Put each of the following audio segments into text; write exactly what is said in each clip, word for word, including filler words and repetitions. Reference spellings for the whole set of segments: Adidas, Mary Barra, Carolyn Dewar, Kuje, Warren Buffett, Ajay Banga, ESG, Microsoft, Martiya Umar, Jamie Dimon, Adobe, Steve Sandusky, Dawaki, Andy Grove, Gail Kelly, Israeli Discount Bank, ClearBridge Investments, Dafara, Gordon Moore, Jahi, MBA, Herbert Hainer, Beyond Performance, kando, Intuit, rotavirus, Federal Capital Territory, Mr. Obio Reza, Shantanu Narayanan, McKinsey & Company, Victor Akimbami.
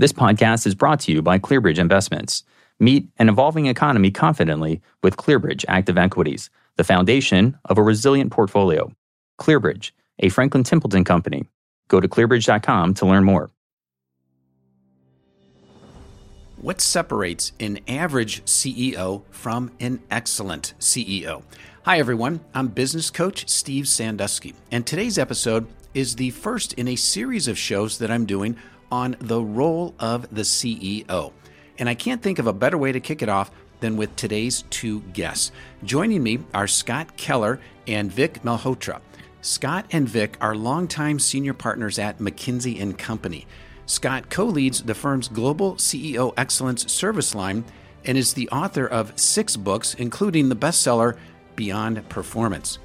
This podcast is brought to you by ClearBridge Investments. Meet an evolving economy confidently with ClearBridge Active Equities, the foundation of a resilient portfolio. ClearBridge, a Franklin Templeton company. Go to clearbridge dot com to learn more. What separates an average C E O from an excellent C E O? Hi, everyone. I'm business coach Steve Sandusky, and today's episode is the first in a series of shows that I'm doing on the role of the C E O. And I can't think of a better way to kick it off than with today's two guests. Joining me are Scott Keller and Vic Malhotra. Scott and Vic are longtime senior partners at McKinsey and Company. Scott co-leads the firm's global C E O Excellence service line and is the author of six books, including the bestseller Beyond Performance.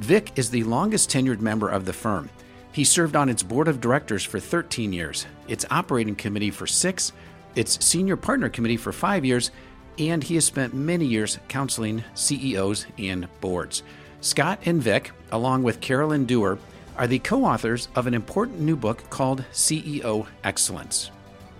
Vic is the longest tenured member of the firm. He served on its board of directors for thirteen years, its operating committee for six, its senior partner committee for five years, and he has spent many years counseling C E Os and boards. Scott and Vic, along with Carolyn Dewar, are the co-authors of an important new book called C E O Excellence.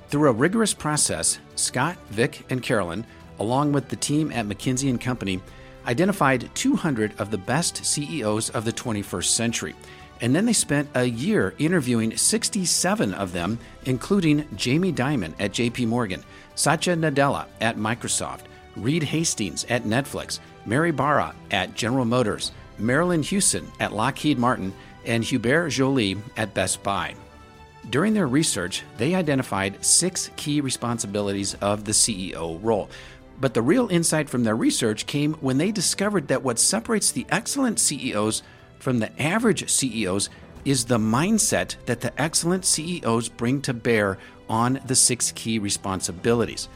Through a rigorous process, Scott, Vic, and Carolyn, along with the team at McKinsey and Company, identified two hundred of the best C E Os of the twenty-first century. And then they spent a year interviewing sixty-seven of them, including Jamie Dimon at J P Morgan, Satya Nadella at Microsoft, Reed Hastings at Netflix, Mary Barra at General Motors, Marilyn Hewson at Lockheed Martin, and Hubert Jolie at Best Buy. During their research, they identified six key responsibilities of the C E O role. But the real insight from their research came when they discovered that what separates the excellent C E Os from the average C E Os is the mindset that the excellent C E Os bring to bear on the six key responsibilities.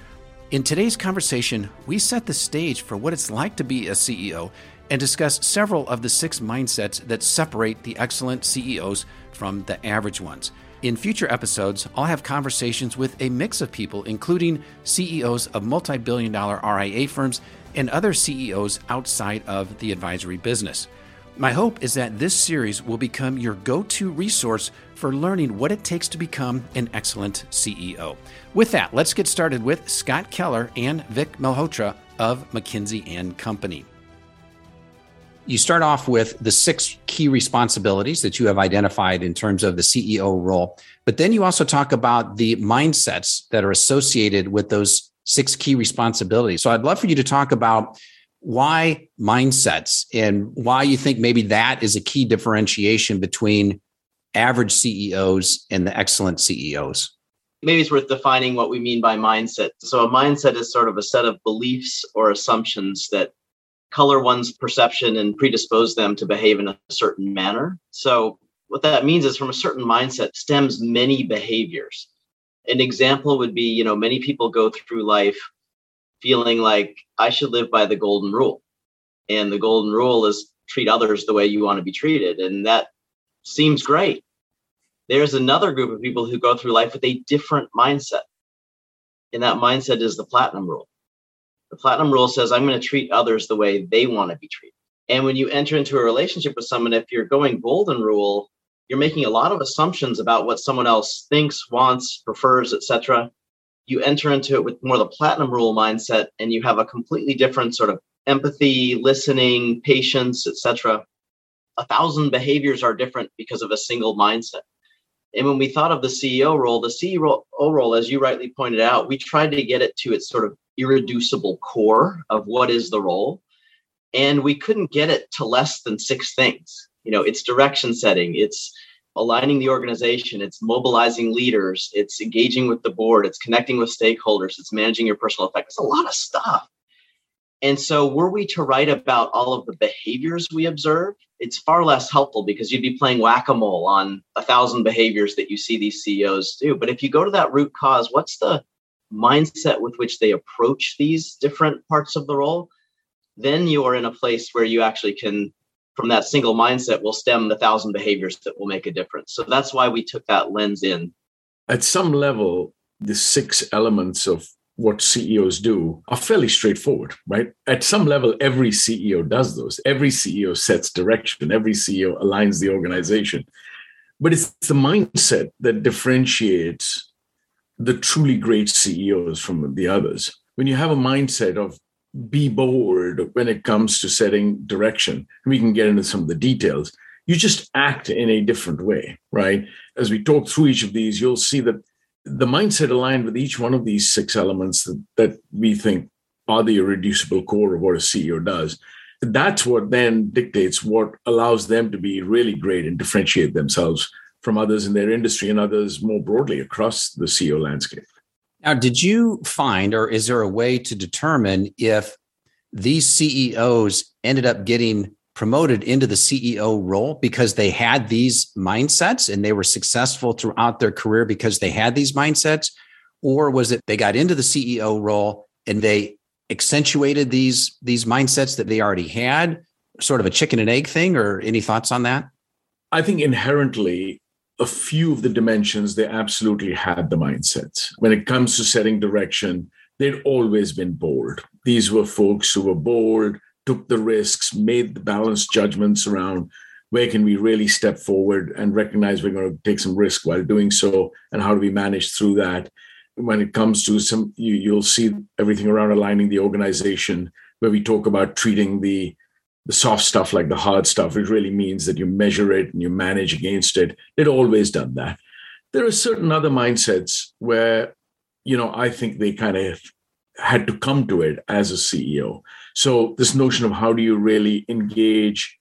In today's conversation, we set the stage for what it's like to be a C E O and discuss several of the six mindsets that separate the excellent C E Os from the average ones. In future episodes, I'll have conversations with a mix of people, including C E Os of multi-billion dollar R I A firms and other C E Os outside of the advisory business. My hope is that this series will become your go-to resource for learning what it takes to become an excellent C E O. With that, let's get started with Scott Keller and Vic Malhotra of McKinsey and Company. You start off with the six key responsibilities that you have identified in terms of the C E O role, but then you also talk about the mindsets that are associated with those six key responsibilities. So I'd love for you to talk about why mindsets and why you think maybe that is a key differentiation between average C E Os and the excellent C E Os. Maybe it's worth defining what we mean by mindset. So a mindset is sort of a set of beliefs or assumptions that color one's perception and predispose them to behave in a certain manner. So what that means is from a certain mindset stems many behaviors. An example would be, you know, many people go through life feeling like I should live by the golden rule. And the golden rule is treat others the way you want to be treated. And that seems great. There's another group of people who go through life with a different mindset. And that mindset is the platinum rule. The platinum rule says I'm going to treat others the way they want to be treated. And when you enter into a relationship with someone, if you're going golden rule, you're making a lot of assumptions about what someone else thinks, wants, prefers, et cetera. You enter into it with more of the platinum rule mindset, and you have a completely different sort of empathy, listening, patience, et cetera. A thousand behaviors are different because of a single mindset. And when we thought of the C E O role, the C E O role, as you rightly pointed out, we tried to get it to its sort of irreducible core of what is the role. And we couldn't get it to less than six things. You know, it's direction setting, it's aligning the organization, it's mobilizing leaders, it's engaging with the board, it's connecting with stakeholders, it's managing your personal effect. It's a lot of stuff. And so were we to write about all of the behaviors we observe, it's far less helpful because you'd be playing whack-a-mole on a thousand behaviors that you see these C E Os do. But if you go to that root cause, what's the mindset with which they approach these different parts of the role? Then you are in a place where you actually can, from that single mindset, will stem the thousand behaviors that will make a difference. So that's why we took that lens in. At some level, the six elements of what C E Os do are fairly straightforward, right? At some level, every C E O does those. Every C E O sets direction. Every C E O aligns the organization. But it's the mindset that differentiates the truly great C E Os from the others. When you have a mindset of be bold when it comes to setting direction, we can get into some of the details, you just act in a different way, right? As we talk through each of these, you'll see that the mindset aligned with each one of these six elements that, that we think are the irreducible core of what a C E O does. That's what then dictates what allows them to be really great and differentiate themselves from others in their industry and others more broadly across the C E O landscape. Now, did you find, or is there a way to determine if these C E Os ended up getting promoted into the C E O role because they had these mindsets and they were successful throughout their career because they had these mindsets? Or was it they got into the C E O role and they accentuated these, these mindsets that they already had, sort of a chicken and egg thing, or any thoughts on that? I think inherently, a few of the dimensions, they absolutely had the mindsets. When it comes to setting direction, they'd always been bold. These were folks who were bold, took the risks, made the balanced judgments around where can we really step forward and recognize we're going to take some risk while doing so, and how do we manage through that. When it comes to some, you, you'll see everything around aligning the organization, where we talk about treating the The soft stuff like the hard stuff. It really means that you measure it and you manage against it. They'd always done that. There are certain other mindsets where, you know, I think they kind of had to come to it as a C E O. So this notion of how do you really engage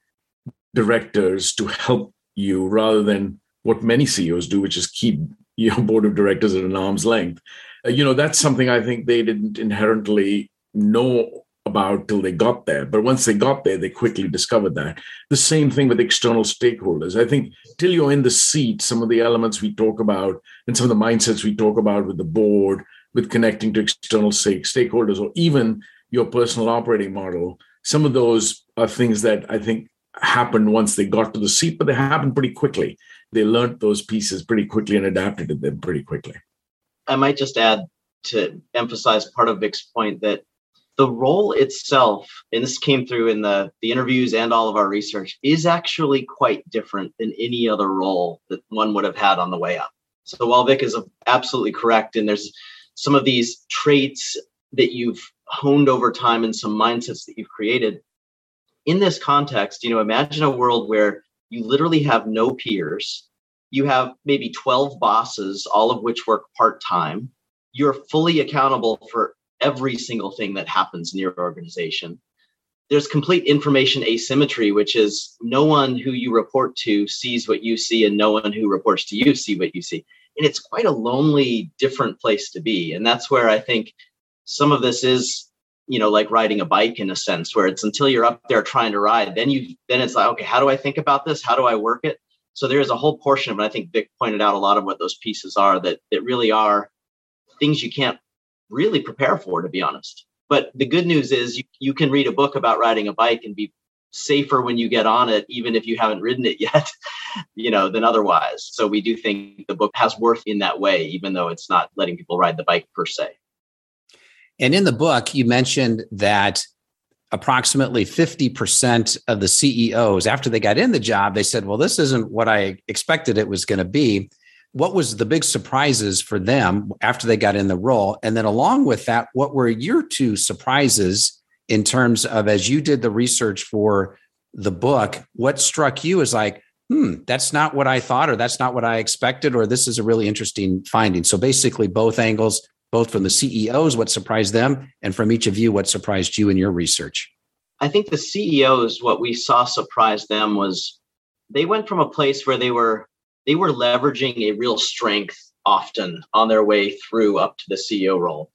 directors to help you rather than what many C E Os do, which is keep your board of directors at an arm's length. Uh, you know, that's something I think they didn't inherently know about till they got there. But once they got there, they quickly discovered that. The same thing with external stakeholders. I think till you're in the seat, some of the elements we talk about and some of the mindsets we talk about with the board, with connecting to external stakeholders, or even your personal operating model, some of those are things that I think happened once they got to the seat, but they happened pretty quickly. They learned those pieces pretty quickly and adapted to them pretty quickly. I might just add to emphasize part of Vic's point that the role itself, and this came through in the, the interviews and all of our research, is actually quite different than any other role that one would have had on the way up. So while Vic is absolutely correct, and there's some of these traits that you've honed over time and some mindsets that you've created, in this context, you know, imagine a world where you literally have no peers. You have maybe twelve bosses, all of which work part-time. You're fully accountable for every single thing that happens in your organization. There's complete information asymmetry, which is no one who you report to sees what you see, and no one who reports to you see what you see. And it's quite a lonely, different place to be. And that's where I think some of this is, you know, like riding a bike in a sense, where it's until you're up there trying to ride, then you then it's like, okay, how do I think about this? How do I work it? So there is a whole portion of it. I think Vic pointed out a lot of what those pieces are that that really are things you can't really prepare for, to be honest. But the good news is you, you can read a book about riding a bike and be safer when you get on it, even if you haven't ridden it yet, you know, than otherwise. So we do think the book has worth in that way, even though it's not letting people ride the bike per se. And in the book, you mentioned that approximately fifty percent of the C E Os, after they got in the job, they said, well, this isn't what I expected it was going to be. What was the big surprises for them after they got in the role? And then along with that, what were your two surprises in terms of, as you did the research for the book, what struck you as like, hmm, that's not what I thought, or that's not what I expected, or this is a really interesting finding? So basically both angles, both from the C E Os, what surprised them, and from each of you, what surprised you in your research? I think the C E Os, what we saw surprise them was they went from a place where they were They were leveraging a real strength often on their way through up to the C E O role.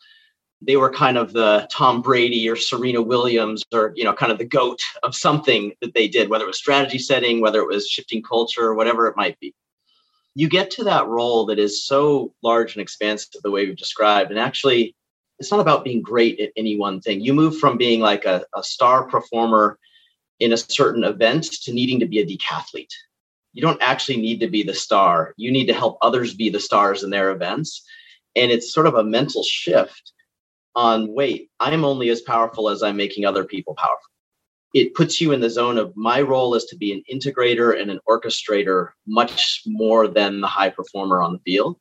They were kind of the Tom Brady or Serena Williams, or, you know, kind of the goat of something that they did, whether it was strategy setting, whether it was shifting culture, whatever it might be. You get to that role that is so large and expansive the way we've described. And actually, it's not about being great at any one thing. You move from being like a, a star performer in a certain event to needing to be a decathlete. You don't actually need to be the star. You need to help others be the stars in their events. And it's sort of a mental shift on, wait, I'm only as powerful as I'm making other people powerful. It puts you in the zone of, my role is to be an integrator and an orchestrator, much more than the high performer on the field.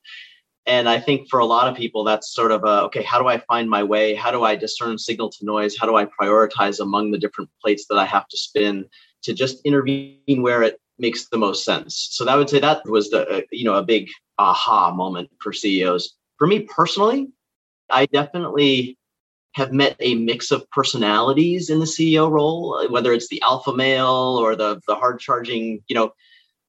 And I think for a lot of people, that's sort of a, okay, how do I find my way? How do I discern signal to noise? How do I prioritize among the different plates that I have to spin to just intervene where it makes the most sense? So I would say that was the, uh, you know, a big aha moment for C E Os. For me personally, I definitely have met a mix of personalities in the C E O role, whether it's the alpha male or the, the hard charging, you know,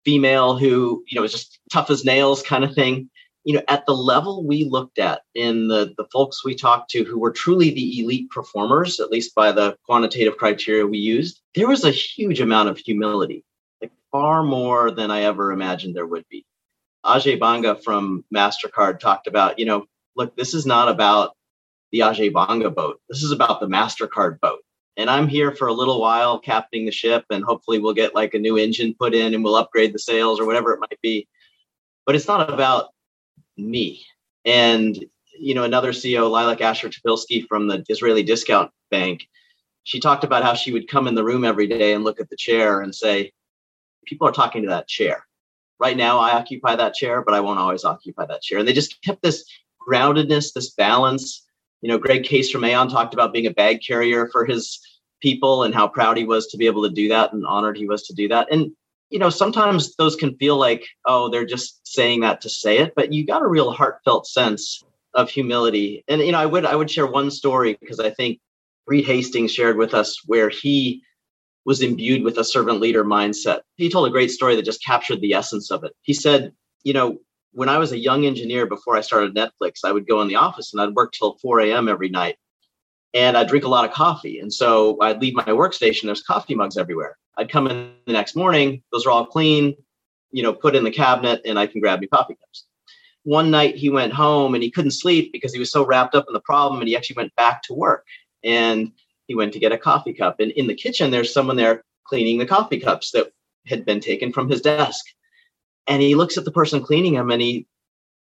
female who, you know, is just tough as nails kind of thing. You know, at the level we looked at in the, the folks we talked to who were truly the elite performers, at least by the quantitative criteria we used, there was a huge amount of humility, like far more than I ever imagined there would be. Ajay Banga from MasterCard talked about, you know, look, this is not about the Ajay Banga boat. This is about the MasterCard boat. And I'm here for a little while captaining the ship, and hopefully we'll get like a new engine put in and we'll upgrade the sails or whatever it might be. But it's not about me. And, you know, another C E O, Lilach Asher-Topilsky from the Israeli Discount Bank, she talked about how she would come in the room every day and look at the chair and say, people are talking to that chair. Right now, I occupy that chair, but I won't always occupy that chair. And they just kept this groundedness, this balance. You know, Greg Case from Aon talked about being a bag carrier for his people and how proud he was to be able to do that and honored he was to do that. And, you know, sometimes those can feel like, oh, they're just saying that to say it, but you got a real heartfelt sense of humility. And, you know, I would I would share one story because I think Reed Hastings shared with us where he was imbued with a servant leader mindset. He told a great story that just captured the essence of it. He said, you know, when I was a young engineer, before I started Netflix, I would go in the office and I'd work till four a.m. every night. And I'd drink a lot of coffee. And so I'd leave my workstation. There's coffee mugs everywhere. I'd come in the next morning. Those are all clean, you know, put in the cabinet and I can grab me coffee cups. One night he went home and he couldn't sleep because he was so wrapped up in the problem. And he actually went back to work and he went to get a coffee cup. And in the kitchen, there's someone there cleaning the coffee cups that had been taken from his desk. And he looks at the person cleaning him and he,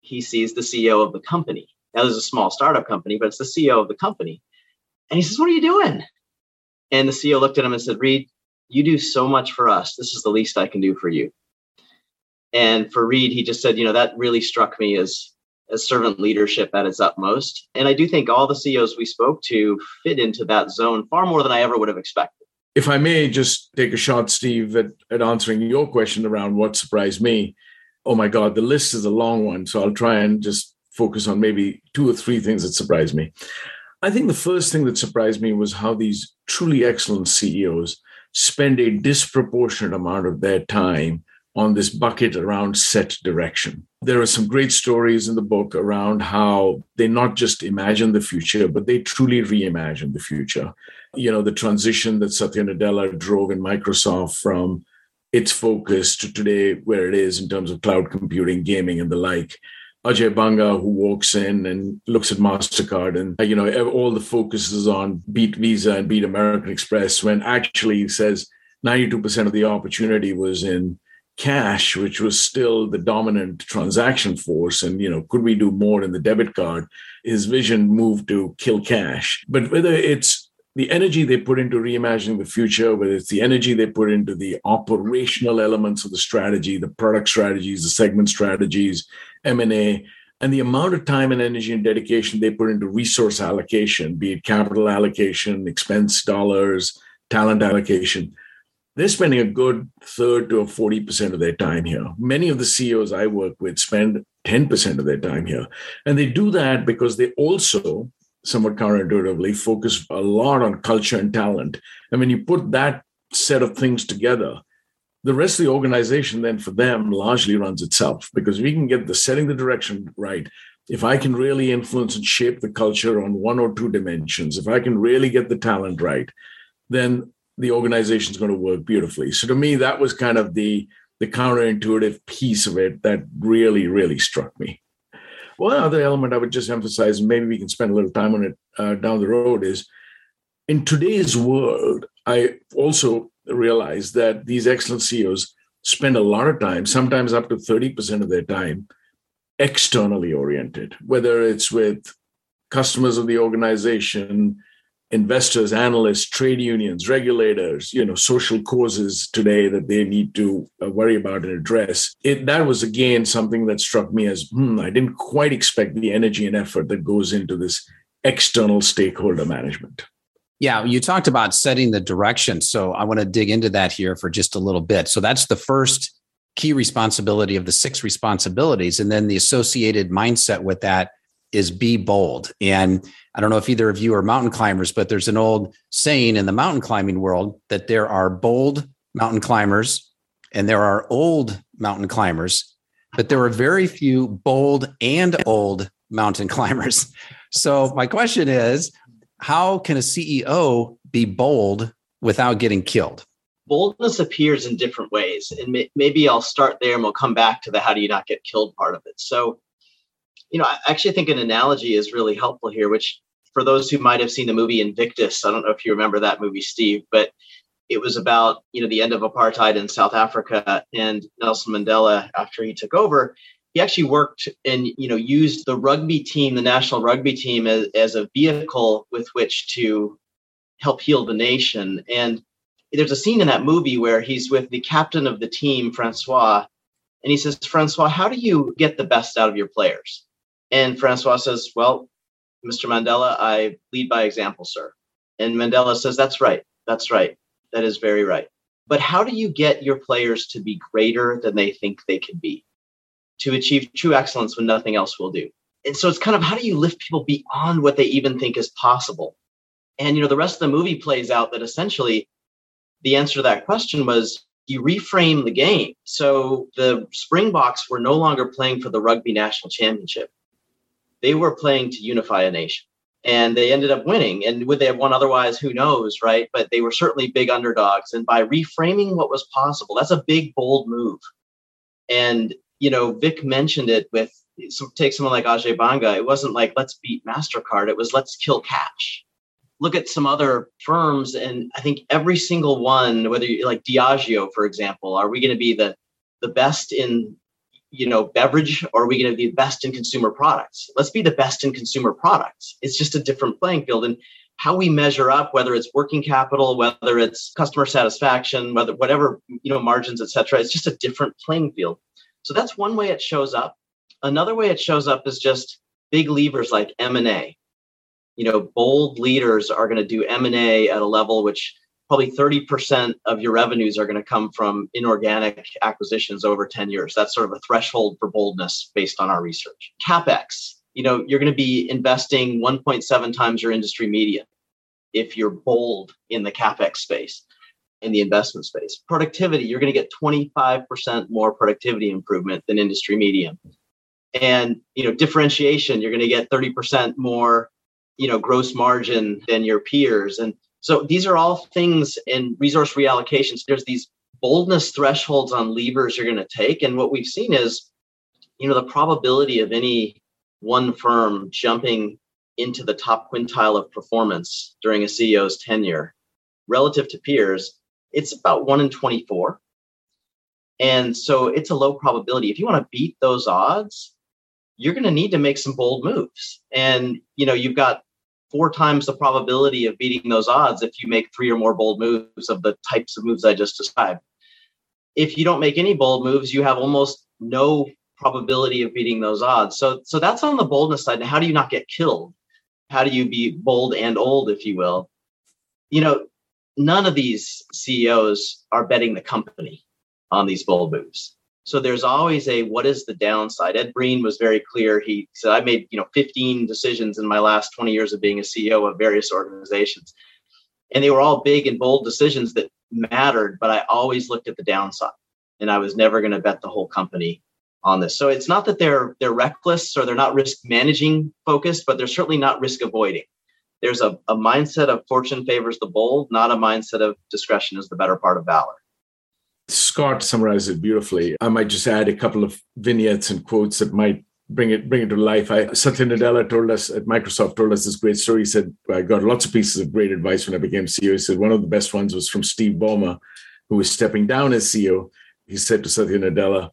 he sees the C E O of the company. Now there's a small startup company, but it's the C E O of the company. And he says, what are you doing? And the C E O looked at him and said, Reed, you do so much for us. This is the least I can do for you. And for Reed, he just said, you know, that really struck me as, as servant leadership at its utmost. And I do think all the C E Os we spoke to fit into that zone far more than I ever would have expected. If I may just take a shot, Steve, at, at answering your question around what surprised me. Oh my God, the list is a long one. So I'll try and just focus on maybe two or three things that surprised me. I think the first thing that surprised me was how these truly excellent C E Os spend a disproportionate amount of their time on this bucket around set direction. There are some great stories in the book around how they not just imagine the future, but they truly reimagine the future. You know, the transition that Satya Nadella drove in Microsoft from its focus to today where it is in terms of cloud computing, gaming, and the like. Ajay Banga, who walks in and looks at MasterCard and, you know, all the focus is on beat Visa and beat American Express, when actually he says ninety-two percent of the opportunity was in cash, which was still the dominant transaction force. And, you know, could we do more in the debit card? His vision moved to kill cash. But whether it's the energy they put into reimagining the future, whether it's the energy they put into the operational elements of the strategy, the product strategies, the segment strategies, M and A, and the amount of time and energy and dedication they put into resource allocation, be it capital allocation, expense dollars, talent allocation, they're spending a good third to forty percent of their time here. Many of the C E Os I work with spend ten percent of their time here. And they do that because they also, somewhat counterintuitively, focus a lot on culture and talent. And when you put that set of things together, the rest of the organization then for them largely runs itself, because we can get the setting the direction right. If I can really influence and shape the culture on one or two dimensions, if I can really get the talent right, then the organization is going to work beautifully. So to me, that was kind of the, the counterintuitive piece of it that really, really struck me. One other element I would just emphasize, and maybe we can spend a little time on it uh, down the road, is in today's world, I also realize that these excellent C E Os spend a lot of time, sometimes up to thirty percent of their time, externally oriented, whether it's with customers of the organization, investors, analysts, trade unions, regulators, you know, social causes today that they need to worry about and address. It, that was, again, something that struck me as, hmm, I didn't quite expect the energy and effort that goes into this external stakeholder management. Yeah, you talked about setting the direction. So I want to dig into that here for just a little bit. So that's the first key responsibility of the six responsibilities. And then the associated mindset with that is be bold. And I don't know if either of you are mountain climbers, but there's an old saying in the mountain climbing world that there are bold mountain climbers and there are old mountain climbers, but there are very few bold and old mountain climbers. So my question is, how can a C E O be bold without getting killed? Boldness appears in different ways. And may- maybe I'll start there and we'll come back to the how do you not get killed part of it. So, you know, I actually think an analogy is really helpful here, which for those who might have seen the movie Invictus, I don't know if you remember that movie, Steve, but it was about, you know, the end of apartheid in South Africa, and Nelson Mandela, after he took over, he actually worked and, you know, used the rugby team, the national rugby team as, as a vehicle with which to help heal the nation. And there's a scene in that movie where he's with the captain of the team, Francois, and he says, Francois, how do you get the best out of your players? And Francois says, well, Mister Mandela, I lead by example, sir. And Mandela says, that's right. That's right. That is very right. But how do you get your players to be greater than they think they can be? To achieve true excellence when nothing else will do. And so it's kind of, how do you lift people beyond what they even think is possible? And, you know, the rest of the movie plays out that essentially the answer to that question was you reframe the game. So the Springboks were no longer playing for the rugby national championship. They were playing to unify a nation, and they ended up winning. And would they have won otherwise? Who knows, right? But they were certainly big underdogs. And by reframing what was possible, that's a big, bold move. And, you know, Vic mentioned it with, take someone like Ajay Banga. It wasn't like, let's beat MasterCard. It was, let's kill cash. Look at some other firms. And I think every single one, whether you like Diageo, for example, are we going to be the, the best in, you know, beverage, or are we going to be the best in consumer products? Let's be the best in consumer products. It's just a different playing field. And how we measure up, whether it's working capital, whether it's customer satisfaction, whether whatever, you know, margins, et cetera, it's just a different playing field. So that's one way it shows up. Another way it shows up is just big levers like M and A. You know, bold leaders are going to do M and A at a level which probably thirty percent of your revenues are going to come from inorganic acquisitions over ten years. That's sort of a threshold for boldness based on our research. CapEx, you know, you're going to be investing one point seven times your industry median if you're bold in the CapEx space, in the investment space. Productivity, you're going to get twenty-five percent more productivity improvement than industry median. And, you know, differentiation, you're going to get thirty percent more, you know, gross margin than your peers. And so these are all things in resource reallocations. There's these boldness thresholds on levers you're going to take. And what we've seen is, you know, the probability of any one firm jumping into the top quintile of performance during a C E O's tenure relative to peers, it's about one in twenty-four. And so it's a low probability. If you want to beat those odds, you're going to need to make some bold moves. And, you know, you've got four times the probability of beating those odds if you make three or more bold moves of the types of moves I just described. If you don't make any bold moves, you have almost no probability of beating those odds. So, so that's on the boldness side. Now, how do you not get killed? How do you be bold and old, if you will? You know, none of these C E Os are betting the company on these bold moves. So there's always a, what is the downside? Ed Breen was very clear. He said, I made, you know, fifteen decisions in my last twenty years of being a C E O of various organizations. And they were all big and bold decisions that mattered, but I always looked at the downside, and I was never going to bet the whole company on this. So it's not that they're they're reckless or they're not risk managing focused, but they're certainly not risk avoiding. There's a, a mindset of fortune favors the bold, not a mindset of discretion is the better part of valor. Scott summarized it beautifully. I might just add a couple of vignettes and quotes that might bring it bring it to life. I, Satya Nadella told us at Microsoft, told us this great story. He said, I got lots of pieces of great advice when I became C E O. He said, one of the best ones was from Steve Ballmer, who was stepping down as C E O. He said to Satya Nadella,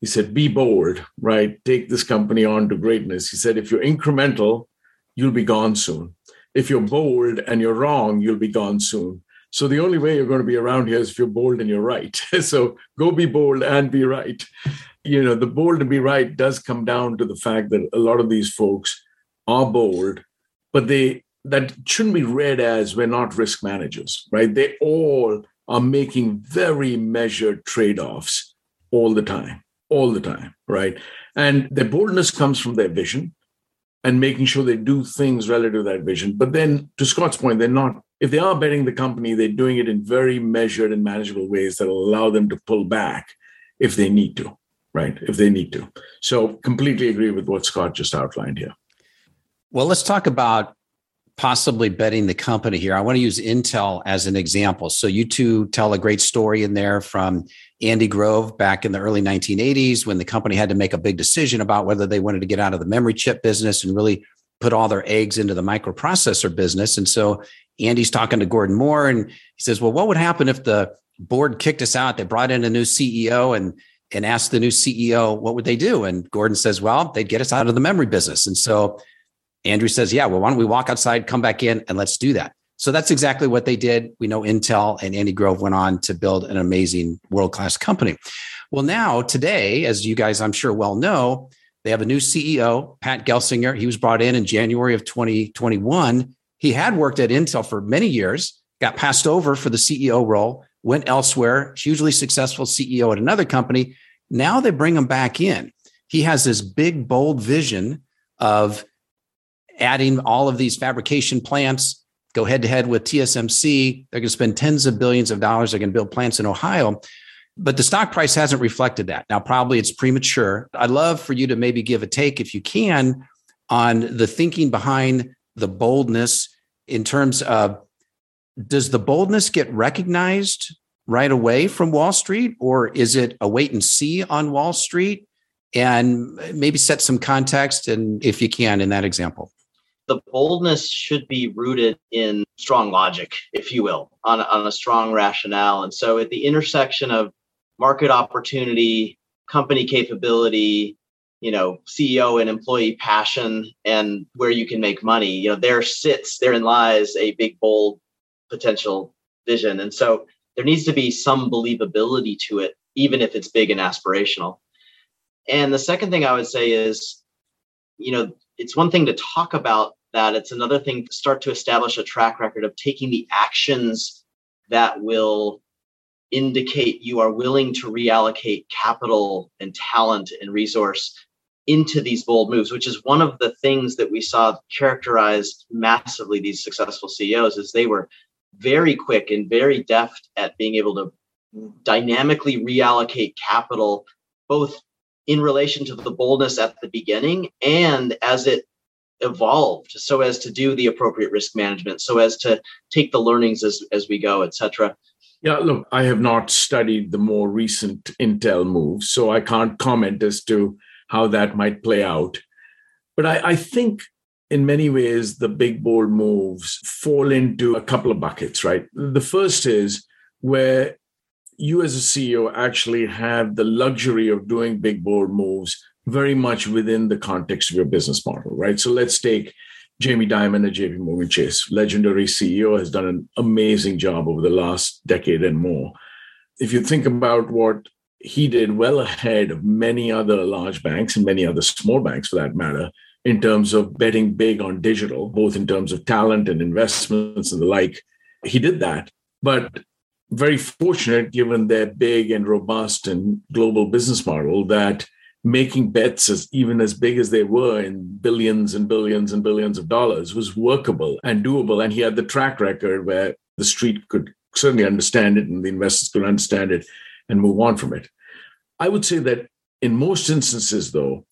he said, be bold, right? Take this company on to greatness. He said, if you're incremental, you'll be gone soon. if you're bold and you're wrong, you'll be gone soon. So the only way you're going to be around here is if you're bold and you're right. So go be bold and be right. You know, the bold and be right does come down to the fact that a lot of these folks are bold, but they that shouldn't be read as we're not risk managers, right? They all are making very measured trade-offs all the time, all the time, right? And their boldness comes from their vision and making sure they do things relative to that vision. But then to Scott's point, they're not, if they are betting the company, they're doing it in very measured and manageable ways that will allow them to pull back if they need to, right? If they need to. So completely agree with what Scott just outlined here. Well, let's talk about possibly betting the company here. I want to use Intel as an example. So you two tell a great story in there from Andy Grove back in the early nineteen eighties when the company had to make a big decision about whether they wanted to get out of the memory chip business and really put all their eggs into the microprocessor business. And so Andy's talking to Gordon Moore and he says, well, what would happen if the board kicked us out? They brought in a new C E O and and asked the new C E O, what would they do? And Gordon says, well, they'd get us out of the memory business. And so Andrew says, yeah, well, why don't we walk outside, come back in, and let's do that. So that's exactly what they did. We know Intel and Andy Grove went on to build an amazing world-class company. Well, now today, as you guys, I'm sure, well know, they have a new C E O, Pat Gelsinger. He was brought in in January of twenty twenty-one. He had worked at Intel for many years, got passed over for the C E O role, went elsewhere, hugely successful C E O at another company. Now they bring him back in. He has this big, bold vision of adding all of these fabrication plants, go head-to-head with T S M C. They're going to spend tens of billions of dollars. They're going to build plants in Ohio. But the stock price hasn't reflected that. Now, probably it's premature. I'd love for you to maybe give a take, if you can, on the thinking behind the boldness in terms of, does the boldness get recognized right away from Wall Street, or is it a wait and see on Wall Street? And maybe set some context, and if you can, in that example. The boldness should be rooted in strong logic, if you will, on a, on a strong rationale. And so at the intersection of market opportunity, company capability, you know, C E O and employee passion, and where you can make money, you know, there sits, therein lies a big, bold potential vision. And so there needs to be some believability to it, even if it's big and aspirational. And the second thing I would say is, you know, it's one thing to talk about that. It's another thing to start to establish a track record of taking the actions that will indicate you are willing to reallocate capital and talent and resource into these bold moves, which is one of the things that we saw characterized massively these successful C E Os, is they were very quick and very deft at being able to dynamically reallocate capital, both in relation to the boldness at the beginning and as it evolved, so as to do the appropriate risk management, so as to take the learnings as, as we go, et cetera. Yeah, look, I have not studied the more recent Intel move, so I can't comment as to how that might play out. But I, I think in many ways, the big bold moves fall into a couple of buckets, right? The first is where you as a C E O actually have the luxury of doing big, bold moves very much within the context of your business model, right? So let's take Jamie Dimon at J P Morgan Chase, legendary C E O, has done an amazing job over the last decade and more. If you think about what he did well ahead of many other large banks and many other small banks for that matter, in terms of betting big on digital, both in terms of talent and investments and the like, he did that. But very fortunate, given their big and robust and global business model, that making bets as even as big as they were in billions and billions and billions of dollars was workable and doable. And he had the track record where the street could certainly understand it and the investors could understand it and move on from it. I would say that in most instances, though,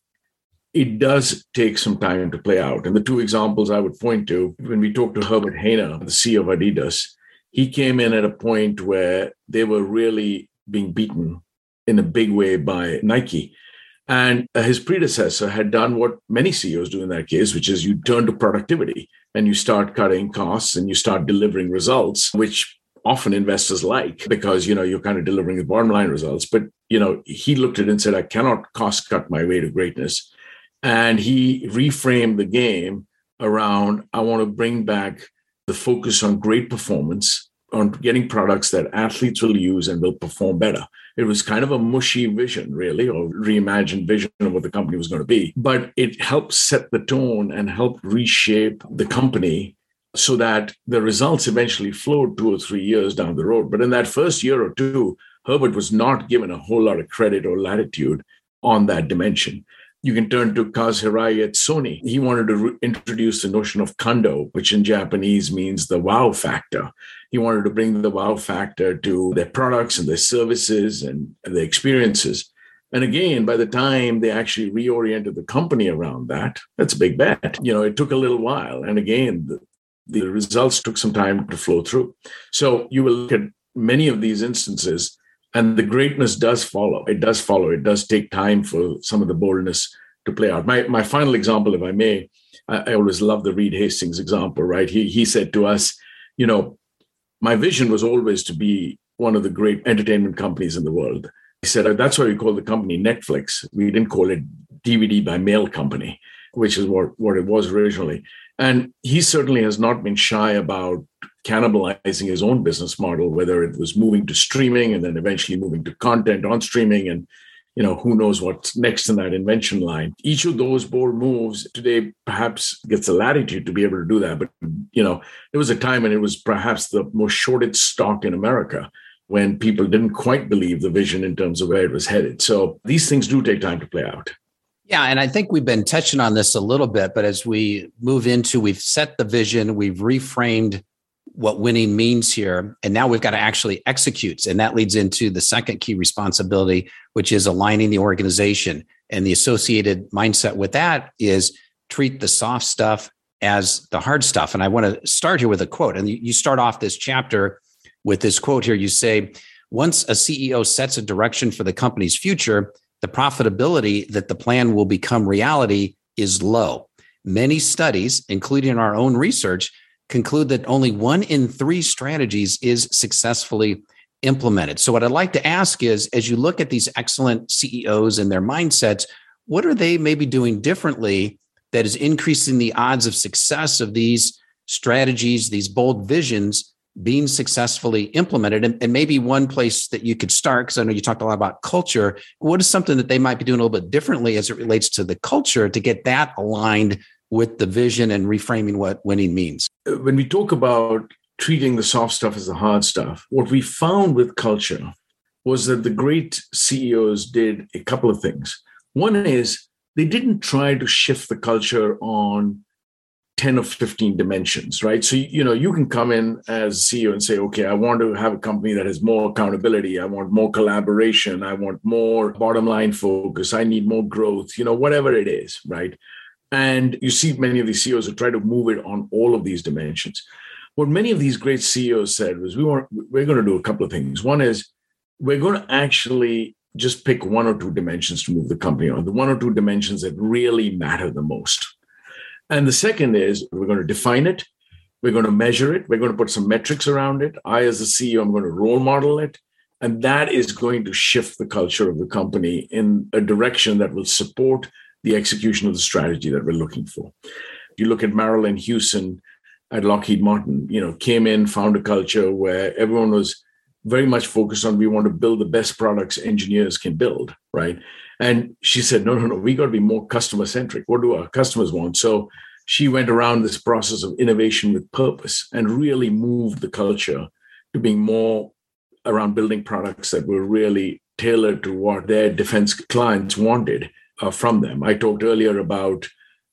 it does take some time to play out. And the two examples I would point to, when we talked to Herbert Hainer, the C E O of Adidas, he came in at a point where they were really being beaten in a big way by Nike. And his predecessor had done what many C E Os do in that case, which is you turn to productivity and you start cutting costs and you start delivering results, which often investors like because, you know, you're kind of delivering the bottom line results. But, you know, he looked at it and said, I cannot cost cut my way to greatness. And he reframed the game around, I want to bring back the focus on great performance, on getting products that athletes will use and will perform better. It was kind of a mushy vision, really, or reimagined vision of what the company was going to be. But it helped set the tone and helped reshape the company so that the results eventually flowed two or three years down the road. But in that first year or two, Hubert was not given a whole lot of credit or latitude on that dimension. You can turn to Kaz Hirai at Sony. He wanted to re- introduce the notion of kando, which in Japanese means the wow factor. He wanted to bring the wow factor to their products and their services and their experiences. And again, by the time they actually reoriented the company around that, that's a big bet. You know, it took a little while. And again, the, the results took some time to flow through. So you will look at many of these instances. And the greatness does follow. It does follow. It does take time for some of the boldness to play out. My my final example, if I may, I, I always love the Reed Hastings example, right? He he said to us, you know, my vision was always to be one of the great entertainment companies in the world. He said, that's why we call the company Netflix. We didn't call it D V D by mail company, which is what, what it was originally. And he certainly has not been shy about cannibalizing his own business model, whether it was moving to streaming and then eventually moving to content on streaming and, you know, who knows what's next in that invention line. Each of those bold moves today perhaps gets the latitude to be able to do that. But, you know, there was a time when it was perhaps the most shorted stock in America when people didn't quite believe the vision in terms of where it was headed. So these things do take time to play out. Yeah, and I think we've been touching on this a little bit, but as we move into, we've set the vision, we've reframed what winning means here, and now we've got to actually execute. And that leads into the second key responsibility, which is aligning the organization. And the associated mindset with that is treat the soft stuff as the hard stuff. And I want to start here with a quote. And you start off this chapter with this quote here. You say, once a C E O sets a direction for the company's future, the profitability that the plan will become reality is low. Many studies, including our own research, conclude that only one in three strategies is successfully implemented. So what I'd like to ask is, as you look at these excellent C E Os and their mindsets, what are they maybe doing differently that is increasing the odds of success of these strategies, these bold visions being successfully implemented? And, and maybe one place that you could start, because I know you talked a lot about culture, what is something that they might be doing a little bit differently as it relates to the culture to get that aligned with the vision and reframing what winning means? When we talk about treating the soft stuff as the hard stuff, what we found with culture was that the great C E Os did a couple of things. One is they didn't try to shift the culture on ten or fifteen dimensions, right? So, you know, you can come in as C E O and say, okay, I want to have a company that has more accountability. I want more collaboration. I want more bottom line focus. I need more growth, you know, whatever it is, right? And you see many of these C E Os who try to move it on all of these dimensions. What many of these great C E Os said was, we want, we're going to do a couple of things. One is we're going to actually just pick one or two dimensions to move the company on, the one or two dimensions that really matter the most. And the second is we're going to define it. We're going to measure it. We're going to put some metrics around it. I, as the C E O, I'm going to role model it. And that is going to shift the culture of the company in a direction that will support the execution of the strategy that we're looking for. You look at Marilyn Hewson at Lockheed Martin, you know, came in, found a culture where everyone was very much focused on, we want to build the best products engineers can build, right? And she said, no, no, no, we got to be more customer-centric. What do our customers want? So she went around this process of innovation with purpose and really moved the culture to being more around building products that were really tailored to what their defense clients wanted Uh, from them. I talked earlier about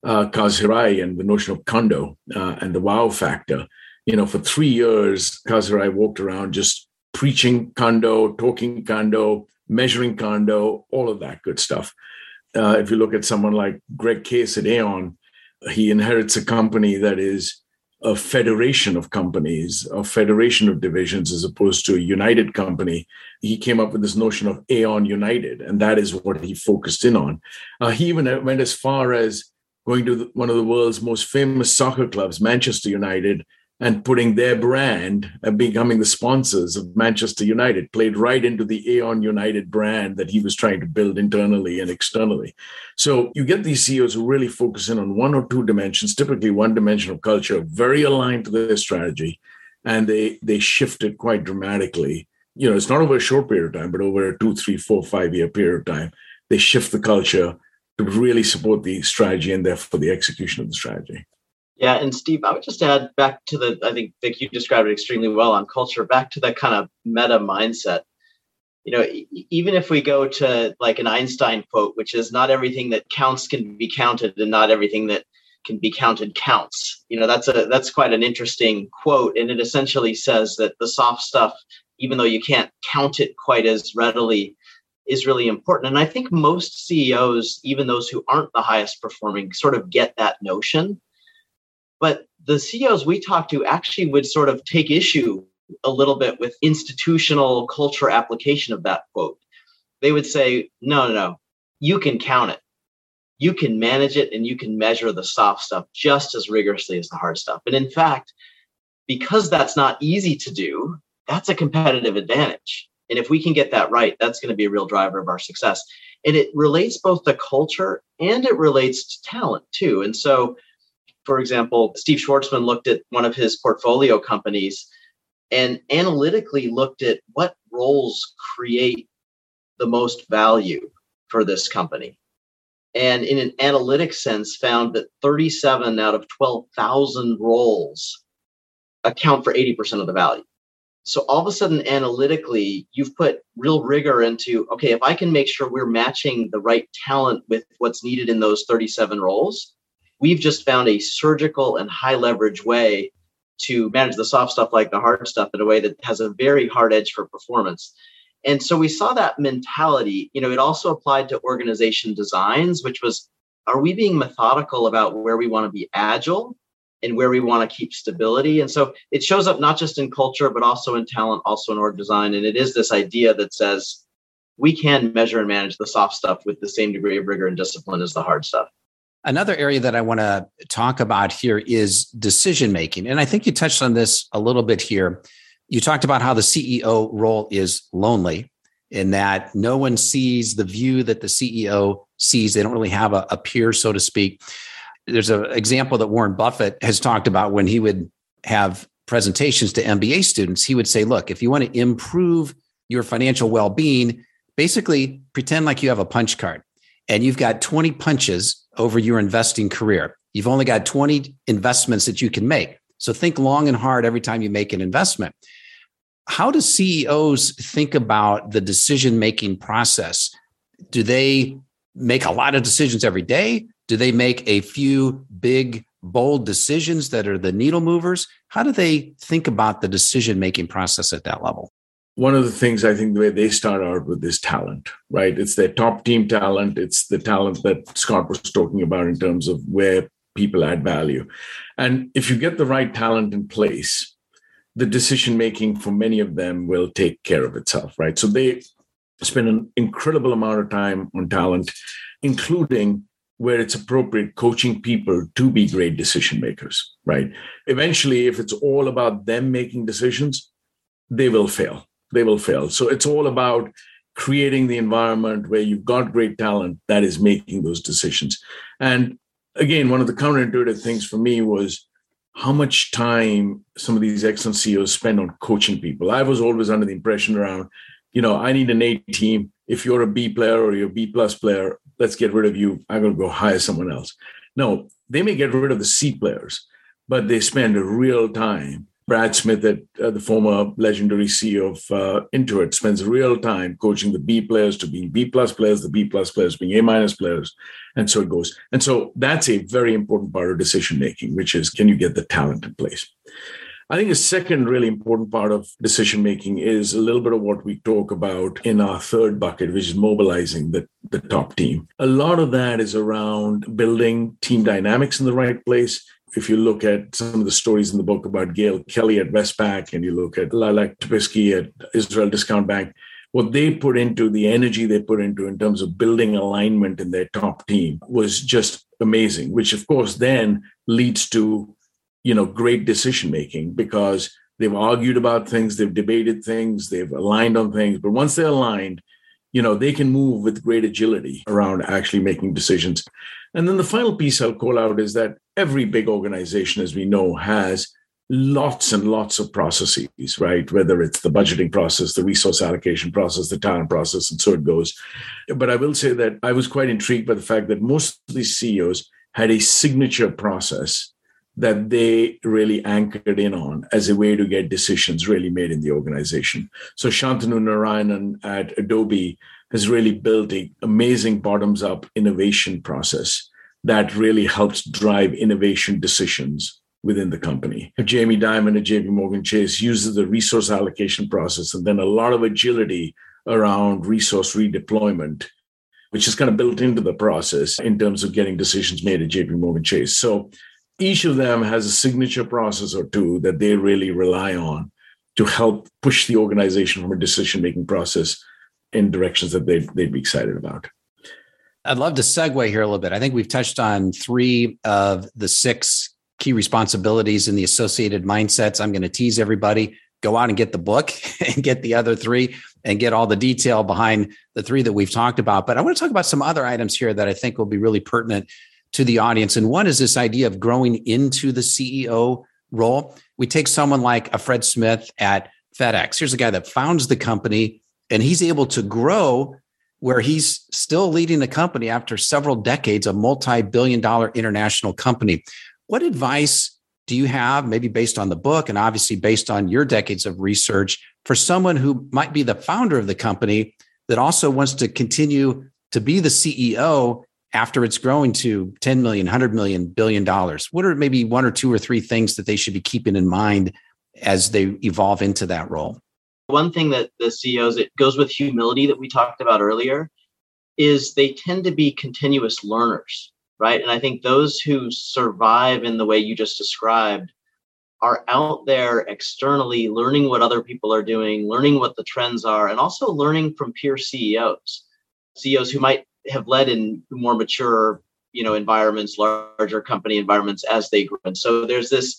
uh, Kaz Hirai and the notion of kando uh, and the wow factor. You know, for three years, Kaz Hirai walked around just preaching kando, talking kando, measuring kando, all of that good stuff. Uh, if you look at someone like Greg Case at Aon, he inherits a company that is a federation of companies, a federation of divisions, as opposed to a united company. He came up with this notion of Aon United, and that is what he focused in on. Uh, he even went as far as going to the, one of the world's most famous soccer clubs, Manchester United, and putting their brand and becoming the sponsors of Manchester United, played right into the Aon United brand that he was trying to build internally and externally. So you get these C E Os who really focus in on one or two dimensions, typically one dimension of culture, very aligned to their strategy, and they they shift it quite dramatically. You know, it's not over a short period of time, but over a two, three, four, five-year period of time, they shift the culture to really support the strategy and therefore the execution of the strategy. Yeah. And Steve, I would just add back to the, I think, Vic, you described it extremely well on culture, back to that kind of meta mindset. You know, e- even if we go to like an Einstein quote, which is not everything that counts can be counted and not everything that can be counted counts. You know, that's a that's quite an interesting quote. And it essentially says that the soft stuff, even though you can't count it quite as readily, is really important. And I think most C E Os, even those who aren't the highest performing, sort of get that notion. But the C E Os we talk to actually would sort of take issue a little bit with institutional culture application of that quote. They would say, no, no, no, you can count it. You can manage it and you can measure the soft stuff just as rigorously as the hard stuff. And in fact, because that's not easy to do, that's a competitive advantage. And if we can get that right, that's going to be a real driver of our success. And it relates both to culture and it relates to talent too. And so, for example, Steve Schwarzman looked at one of his portfolio companies and analytically looked at what roles create the most value for this company. And in an analytic sense, found that thirty-seven out of twelve thousand roles account for eighty percent of the value. So all of a sudden, analytically, you've put real rigor into, okay, if I can make sure we're matching the right talent with what's needed in those thirty-seven roles, we've just found a surgical and high leverage way to manage the soft stuff like the hard stuff in a way that has a very hard edge for performance. And so we saw that mentality. You know, it also applied to organization designs, which was, are we being methodical about where we want to be agile and where we want to keep stability? And so it shows up not just in culture, but also in talent, also in org design. And it is this idea that says we can measure and manage the soft stuff with the same degree of rigor and discipline as the hard stuff. Another area that I want to talk about here is decision-making. And I think you touched on this a little bit here. You talked about how the C E O role is lonely in that no one sees the view that the C E O sees. They don't really have a, a peer, so to speak. There's an example that Warren Buffett has talked about when he would have presentations to M B A students. He would say, look, if you want to improve your financial well-being, basically pretend like you have a punch card and you've got twenty punches over your investing career. You've only got twenty investments that you can make. So think long and hard every time you make an investment. How do C E Os think about the decision-making process? Do they make a lot of decisions every day? Do they make a few big, bold decisions that are the needle movers? How do they think about the decision-making process at that level? One of the things I think the way they start out with is talent, right? It's their top team talent. It's the talent that Scott was talking about in terms of where people add value. And if you get the right talent in place, the decision-making for many of them will take care of itself, right? So they spend an incredible amount of time on talent, including where it's appropriate, coaching people to be great decision makers, right? Eventually, if it's all about them making decisions, they will fail. They will fail. So it's all about creating the environment where you've got great talent that is making those decisions. And again, one of the counterintuitive things for me was how much time some of these excellent C E Os spend on coaching people. I was always under the impression around, you know, I need an A team. If you're a B player or you're a B plus player, let's get rid of you. I'm going to go hire someone else. No, they may get rid of the C players, but they spend a real time. Brad Smith, the former legendary C E O of uh, Intuit, spends real time coaching the B players to being B plus players, the B plus players being A minus players, and so it goes. And so that's a very important part of decision making, which is can you get the talent in place? I think a second really important part of decision making is a little bit of what we talk about in our third bucket, which is mobilizing the, the top team. A lot of that is around building team dynamics in the right place. If you look at some of the stories in the book about Gail Kelly at Westpac and you look at Lilach Asher-Topilsky at Israeli Discount Bank, what they put into, the energy they put into in terms of building alignment in their top team was just amazing, which of course then leads to you know, great decision making, because they've argued about things, they've debated things, they've aligned on things. But once they're aligned, you know, they can move with great agility around actually making decisions. And then the final piece I'll call out is that every big organization, as we know, has lots and lots of processes, right? Whether it's the budgeting process, the resource allocation process, the talent process, and so it goes. But I will say that I was quite intrigued by the fact that most of these C E Os had a signature process that they really anchored in on as a way to get decisions really made in the organization. So Shantanu Narayanan at Adobe has really built an amazing bottoms-up innovation process that really helps drive innovation decisions within the company. Jamie Dimon at J P Morgan Chase uses the resource allocation process and then a lot of agility around resource redeployment, which is kind of built into the process in terms of getting decisions made at J P Morgan Chase. So each of them has a signature process or two that they really rely on to help push the organization from a decision-making process in directions that they'd, they'd be excited about. I'd love to segue here a little bit. I think we've touched on three of the six key responsibilities and the associated mindsets. I'm going to tease everybody. Go out and get the book and get the other three and get all the detail behind the three that we've talked about. But I want to talk about some other items here that I think will be really pertinent to the audience. And one is this idea of growing into the C E O role. We take someone like a Fred Smith at FedEx. Here's a guy that founds the company, and he's able to grow where he's still leading the company after several decades, a multi-billion dollar international company. What advice do you have, maybe based on the book and obviously based on your decades of research, for someone who might be the founder of the company that also wants to continue to be the C E O after it's growing to ten million, one hundred million, billion dollars? What are maybe one or two or three things that they should be keeping in mind as they evolve into that role? One thing that the C E Os, it goes with humility that we talked about earlier, is they tend to be continuous learners, right? And I think those who survive in the way you just described are out there externally learning what other people are doing, learning what the trends are, and also learning from peer C E Os, C E Os who might have led in more mature, you know, environments, larger company environments as they grow. And so there's this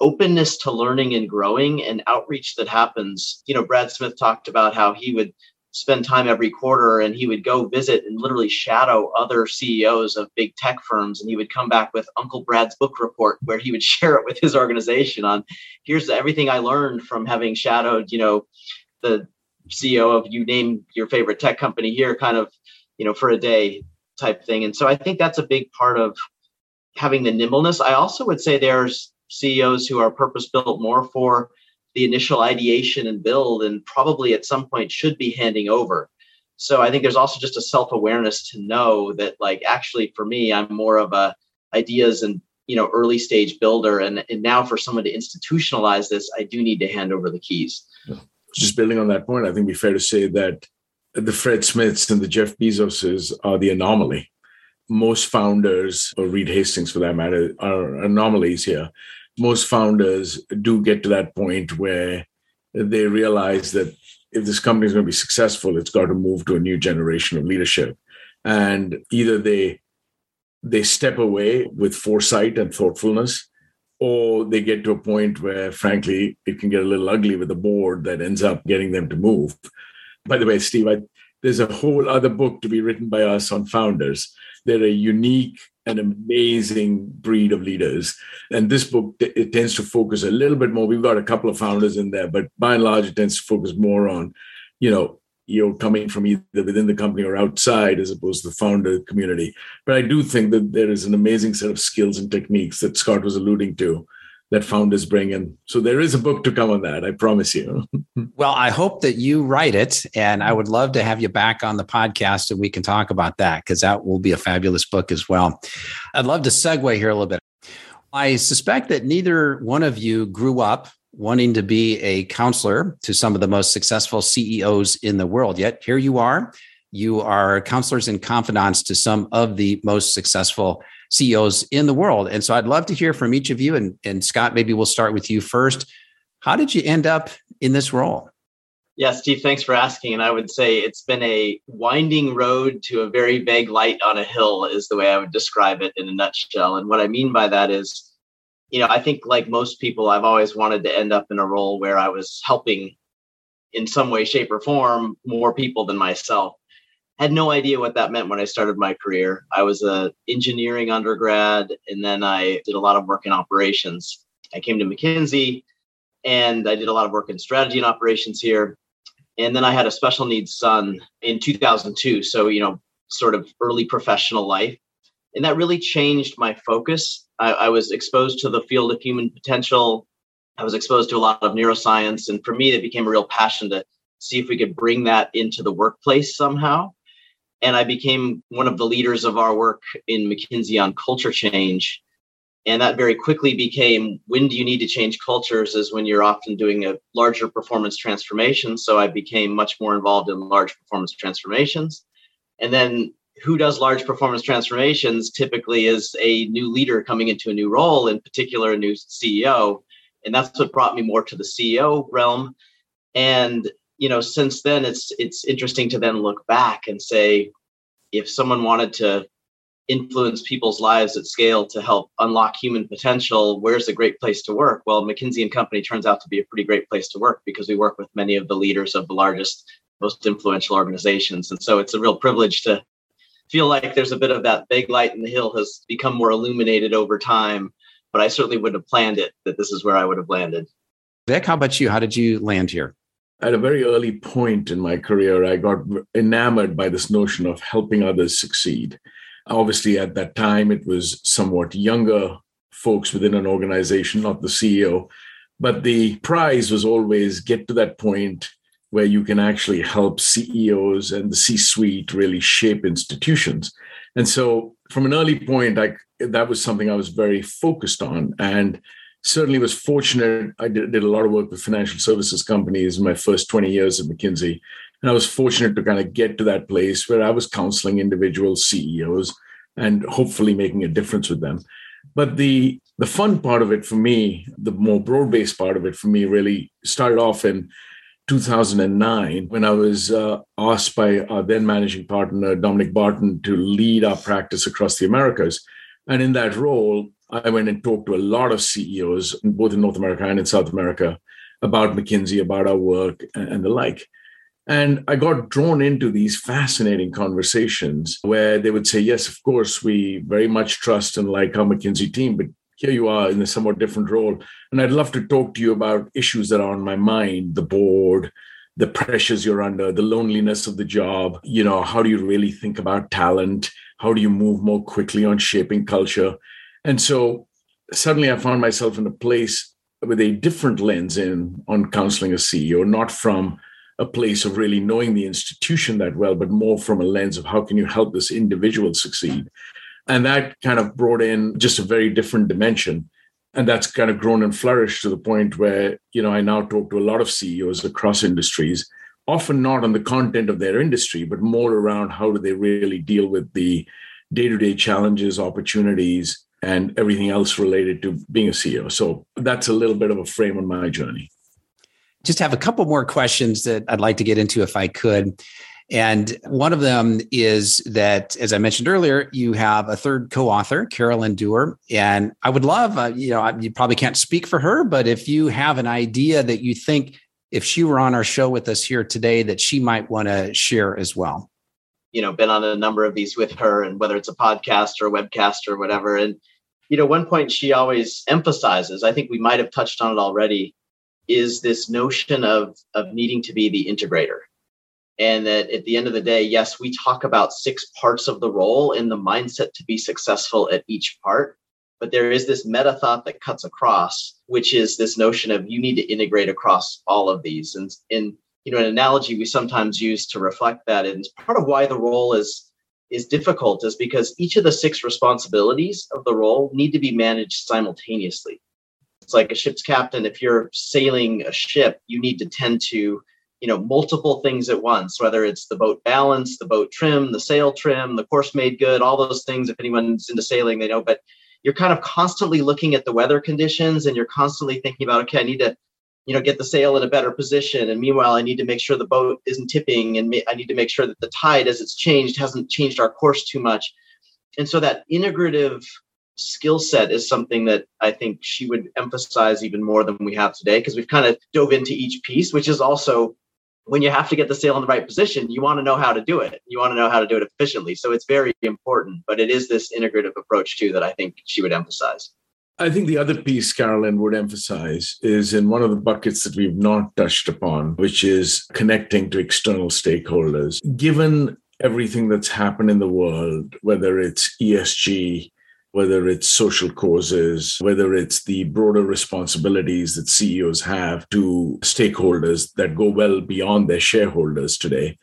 openness to learning and growing and outreach that happens. You know, Brad Smith talked about how he would spend time every quarter and he would go visit and literally shadow other C E Os of big tech firms. And he would come back with Uncle Brad's book report where he would share it with his organization on, here's everything I learned from having shadowed, you know, the C E O of you name your favorite tech company here, kind of, you know, for a day type thing. And so I think that's a big part of having the nimbleness. I also would say there's C E Os who are purpose-built more for the initial ideation and build, and probably at some point should be handing over. So I think there's also just a self-awareness to know that, like, actually for me, I'm more of a ideas and, you know, early stage builder. And, and now for someone to institutionalize this, I do need to hand over the keys. Just building on that point, I think it'd be fair to say that the Fred Smiths and the Jeff Bezoses are the anomaly. Most founders, or Reed Hastings for that matter, are anomalies here. Most founders do get to that point where they realize that if this company is going to be successful, it's got to move to a new generation of leadership. And either they they step away with foresight and thoughtfulness, or they get to a point where, frankly, it can get a little ugly with the board that ends up getting them to move. By the way, Steve, I, there's a whole other book to be written by us on founders. They're a unique and amazing breed of leaders. And this book, it tends to focus a little bit more. We've got a couple of founders in there, but by and large, it tends to focus more on, you know, you're coming from either within the company or outside as opposed to the founder community. But I do think that there is an amazing set of skills and techniques that Scott was alluding to that founders bring in. So there is a book to come on that, I promise you. Well, I hope that you write it, and I would love to have you back on the podcast and we can talk about that, because that will be a fabulous book as well. I'd love to segue here a little bit. I suspect that neither one of you grew up wanting to be a counselor to some of the most successful C E Os in the world, yet here you are. You are counselors and confidants to some of the most successful C E Os in the world. And so I'd love to hear from each of you. And, and Scott, maybe we'll start with you first. How did you end up in this role? Yeah, Steve, thanks for asking. And I would say it's been a winding road to a very vague light on a hill is the way I would describe it in a nutshell. And what I mean by that is you know, I think like most people, I've always wanted to end up in a role where I was helping in some way, shape, or form more people than myself. Had no idea what that meant when I started my career. I was an engineering undergrad, and then I did a lot of work in operations. I came to McKinsey, and I did a lot of work in strategy and operations here. And then I had a special needs son in two thousand two. So, you know, sort of early professional life. And that really changed my focus. I, I was exposed to the field of human potential. I was exposed to a lot of neuroscience. And for me, it became a real passion to see if we could bring that into the workplace somehow. And I became one of the leaders of our work in McKinsey on culture change. And that very quickly became, when do you need to change cultures is when you're often doing a larger performance transformation. So I became much more involved in large performance transformations. And then who does large performance transformations typically is a new leader coming into a new role, in particular, a new C E O. And that's what brought me more to the C E O realm. And, you know, since then, it's it's interesting to then look back and say, if someone wanted to influence people's lives at scale to help unlock human potential, where's a great place to work? Well, McKinsey and Company turns out to be a pretty great place to work because we work with many of the leaders of the largest, most influential organizations. And so it's a real privilege to feel like there's a bit of that big light in the hill has become more illuminated over time, but I certainly wouldn't have planned it that this is where I would have landed. Vic, how about you? How did you land here? At a very early point in my career, I got enamored by this notion of helping others succeed. Obviously, at that time, it was somewhat younger folks within an organization, not the C E O, but the prize was always get to that point where you can actually help C E Os and the C-suite really shape institutions. And so from an early point, I, that was something I was very focused on, and certainly was fortunate. I did, did a lot of work with financial services companies in my first twenty years at McKinsey. And I was fortunate to kind of get to that place where I was counseling individual C E Os and hopefully making a difference with them. But the the fun part of it for me, the more broad-based part of it for me really started off in two thousand nine when I was uh, asked by our then managing partner, Dominic Barton, to lead our practice across the Americas. And in that role, I went and talked to a lot of C E Os, both in North America and in South America, about McKinsey, about our work and the like. And I got drawn into these fascinating conversations where they would say, yes, of course, we very much trust and like our McKinsey team, but here you are in a somewhat different role. And I'd love to talk to you about issues that are on my mind, the board, the pressures you're under, the loneliness of the job. You know, how do you really think about talent? How do you move more quickly on shaping culture? And so suddenly I found myself in a place with a different lens in on counseling a C E O, not from a place of really knowing the institution that well, but more from a lens of how can you help this individual succeed? And that kind of brought in just a very different dimension. And that's kind of grown and flourished to the point where, you know, I now talk to a lot of C E Os across industries, often not on the content of their industry, but more around how do they really deal with the day-to-day challenges, opportunities, and everything else related to being a C E O. So that's a little bit of a frame on my journey. Just have a couple more questions that I'd like to get into if I could. And one of them is that, as I mentioned earlier, you have a third co-author, Carolyn Dewar. And I would love, uh, you know, you probably can't speak for her, but if you have an idea that you think if she were on our show with us here today, that she might want to share as well. You know, been on a number of these with her, and whether it's a podcast or a webcast or whatever. And, you know, one point she always emphasizes, I think we might have touched on it already, is this notion of, of needing to be the integrator. And that at the end of the day, yes, we talk about six parts of the role and the mindset to be successful at each part. But there is this meta thought that cuts across, which is this notion of you need to integrate across all of these. And, and you know, an analogy we sometimes use to reflect that is part of why the role is is difficult is because each of the six responsibilities of the role need to be managed simultaneously. It's like a ship's captain. If you're sailing a ship, you need to tend to, you know, multiple things at once, whether it's the boat balance, the boat trim, the sail trim, the course made good, all those things. If anyone's into sailing, they know, but you're kind of constantly looking at the weather conditions and you're constantly thinking about, okay, I need to, you know, get the sail in a better position. And meanwhile, I need to make sure the boat isn't tipping. And I need to make sure that the tide as it's changed hasn't changed our course too much. And so that integrative skill set is something that I think she would emphasize even more than we have today, because we've kind of dove into each piece, which is also when you have to get the sale in the right position, you want to know how to do it. You want to know how to do it efficiently. So it's very important, but it is this integrative approach too that I think she would emphasize. I think the other piece Carolyn would emphasize is in one of the buckets that we've not touched upon, which is connecting to external stakeholders. Given everything that's happened in the world, whether it's E S G, whether it's social causes, whether it's the broader responsibilities that C E Os have to stakeholders that go well beyond their shareholders today,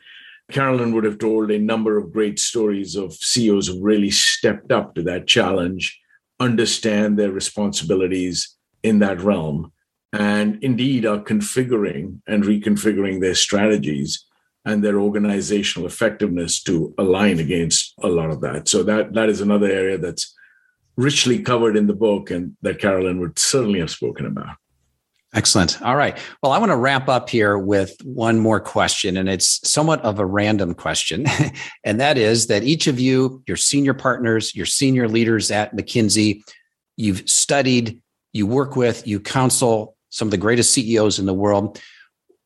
Carolyn would have told a number of great stories of C E Os who really stepped up to that challenge, understand their responsibilities in that realm, and indeed are configuring and reconfiguring their strategies and their organizational effectiveness to align against a lot of that. So that that is another area that's richly covered in the book and that Carolyn would certainly have spoken about. Excellent. All right. Well, I want to wrap up here with one more question, and it's somewhat of a random question. And that is that each of you, your senior partners, your senior leaders at McKinsey, you've studied, you work with, you counsel some of the greatest C E Os in the world.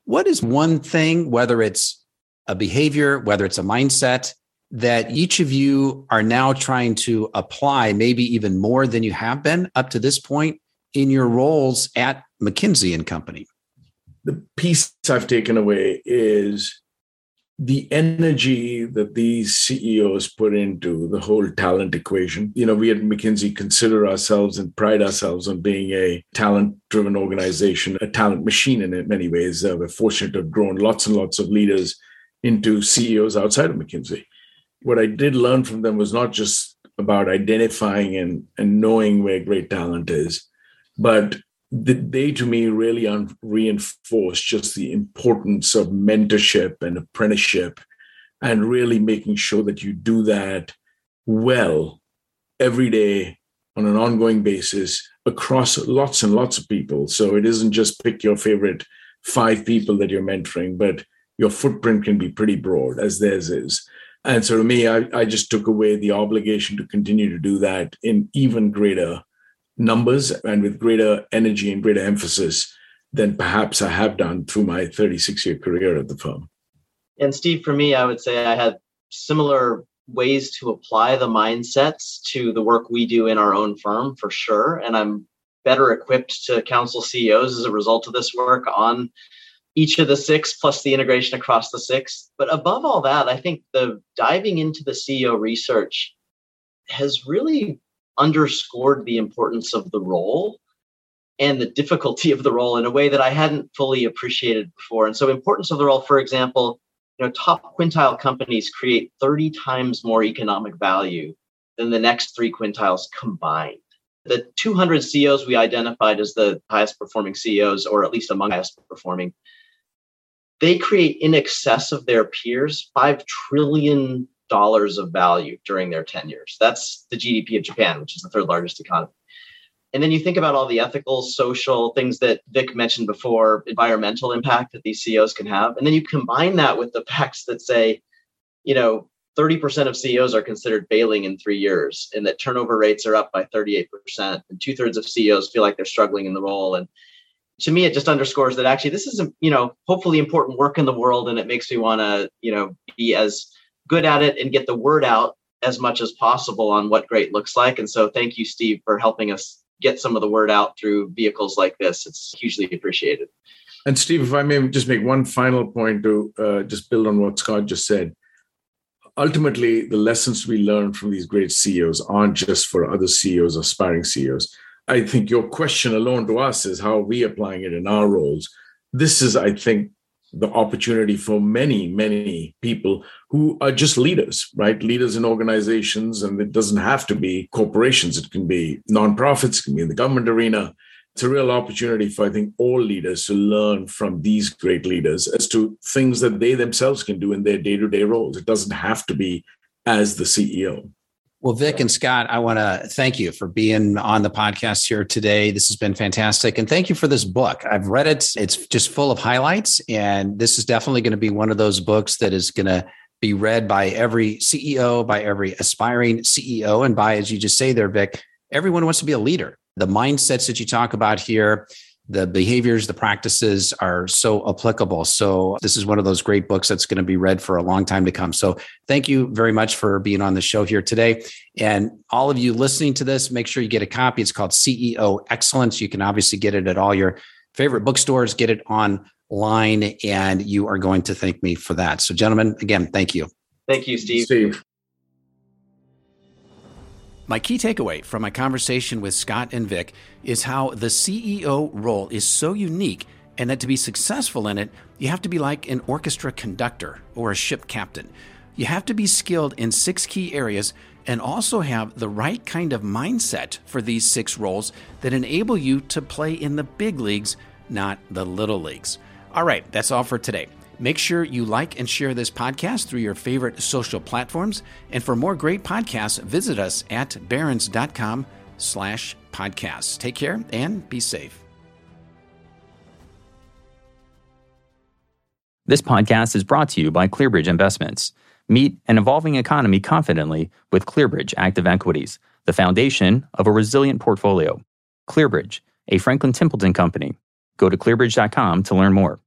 What is one thing, whether it's a behavior, whether it's a mindset, that each of you are now trying to apply, maybe even more than you have been up to this point in your roles at McKinsey and Company? The piece I've taken away is the energy that these C E Os put into the whole talent equation. You know, we at McKinsey consider ourselves and pride ourselves on being a talent-driven organization, a talent machine in many ways. Uh, we're fortunate to have grown lots and lots of leaders into C E Os outside of McKinsey. What I did learn from them was not just about identifying and, and knowing where great talent is, but they, to me, really un- reinforce just the importance of mentorship and apprenticeship and really making sure that you do that well every day on an ongoing basis across lots and lots of people. So it isn't just pick your favorite five people that you're mentoring, but your footprint can be pretty broad, as theirs is. And so to me, I, I just took away the obligation to continue to do that in even greater numbers and with greater energy and greater emphasis than perhaps I have done through my thirty-six year career at the firm. And Steve, for me, I would say I had similar ways to apply the mindsets to the work we do in our own firm, for sure. And I'm better equipped to counsel C E Os as a result of this work on each of the six, plus the integration across the six. But above all that, I think the diving into the C E O research has really underscored the importance of the role and the difficulty of the role in a way that I hadn't fully appreciated before. And so importance of the role, for example, you know, top quintile companies create thirty times more economic value than the next three quintiles combined. The two hundred C E Os we identified as the highest performing C E Os, or at least among highest performing, they create in excess of their peers five trillion dollars of value during their ten years. That's the G D P of Japan, which is the third largest economy. And then you think about all the ethical, social things that Vic mentioned before, environmental impact that these C E Os can have. And then you combine that with the facts that say, you know, thirty percent of C E Os are considered bailing in three years and that turnover rates are up by thirty-eight percent. And two thirds of C E Os feel like they're struggling in the role. And to me, it just underscores that actually this is, you know, hopefully important work in the world. And it makes me want to, you know, be as good at it and get the word out as much as possible on what great looks like. And so thank you, Steve, for helping us get some of the word out through vehicles like this. It's hugely appreciated. And Steve, if I may just make one final point to uh, just build on what Scott just said. Ultimately, the lessons we learn from these great C E Os aren't just for other C E Os, aspiring C E Os. I think your question alone to us is how are we applying it in our roles? This is, I think, the opportunity for many, many people who are just leaders, right? Leaders in organizations, and it doesn't have to be corporations. It can be nonprofits, it can be in the government arena. It's a real opportunity for, I think, all leaders to learn from these great leaders as to things that they themselves can do in their day-to-day roles. It doesn't have to be as the C E O. Well, Vic and Scott, I want to thank you for being on the podcast here today. This has been fantastic. And thank you for this book. I've read it. It's just full of highlights. And this is definitely going to be one of those books that is going to be read by every C E O, by every aspiring C E O, and by, as you just say there, Vic, Everyone wants to be a leader. The mindsets that you talk about here, the behaviors, the practices are so applicable. So this is one of those great books that's going to be read for a long time to come. So thank you very much for being on the show here today. And all of you listening to this, make sure you get a copy. It's called C E O Excellence. You can obviously get it at all your favorite bookstores, get it online, and you are going to thank me for that. So gentlemen, again, thank you. Thank you, Steve. Steve. My key takeaway from my conversation with Scott and Vic is how the C E O role is so unique, and that to be successful in it, you have to be like an orchestra conductor or a ship captain. You have to be skilled in six key areas and also have the right kind of mindset for these six roles that enable you to play in the big leagues, not the little leagues. All right, that's all for today. Make sure you like and share this podcast through your favorite social platforms. And for more great podcasts, visit us at barons.com slash podcasts. Take care and be safe. This podcast is brought to you by ClearBridge Investments. Meet an evolving economy confidently with ClearBridge Active Equities, the foundation of a resilient portfolio. ClearBridge, a Franklin Templeton company. Go to clearbridge dot com to learn more.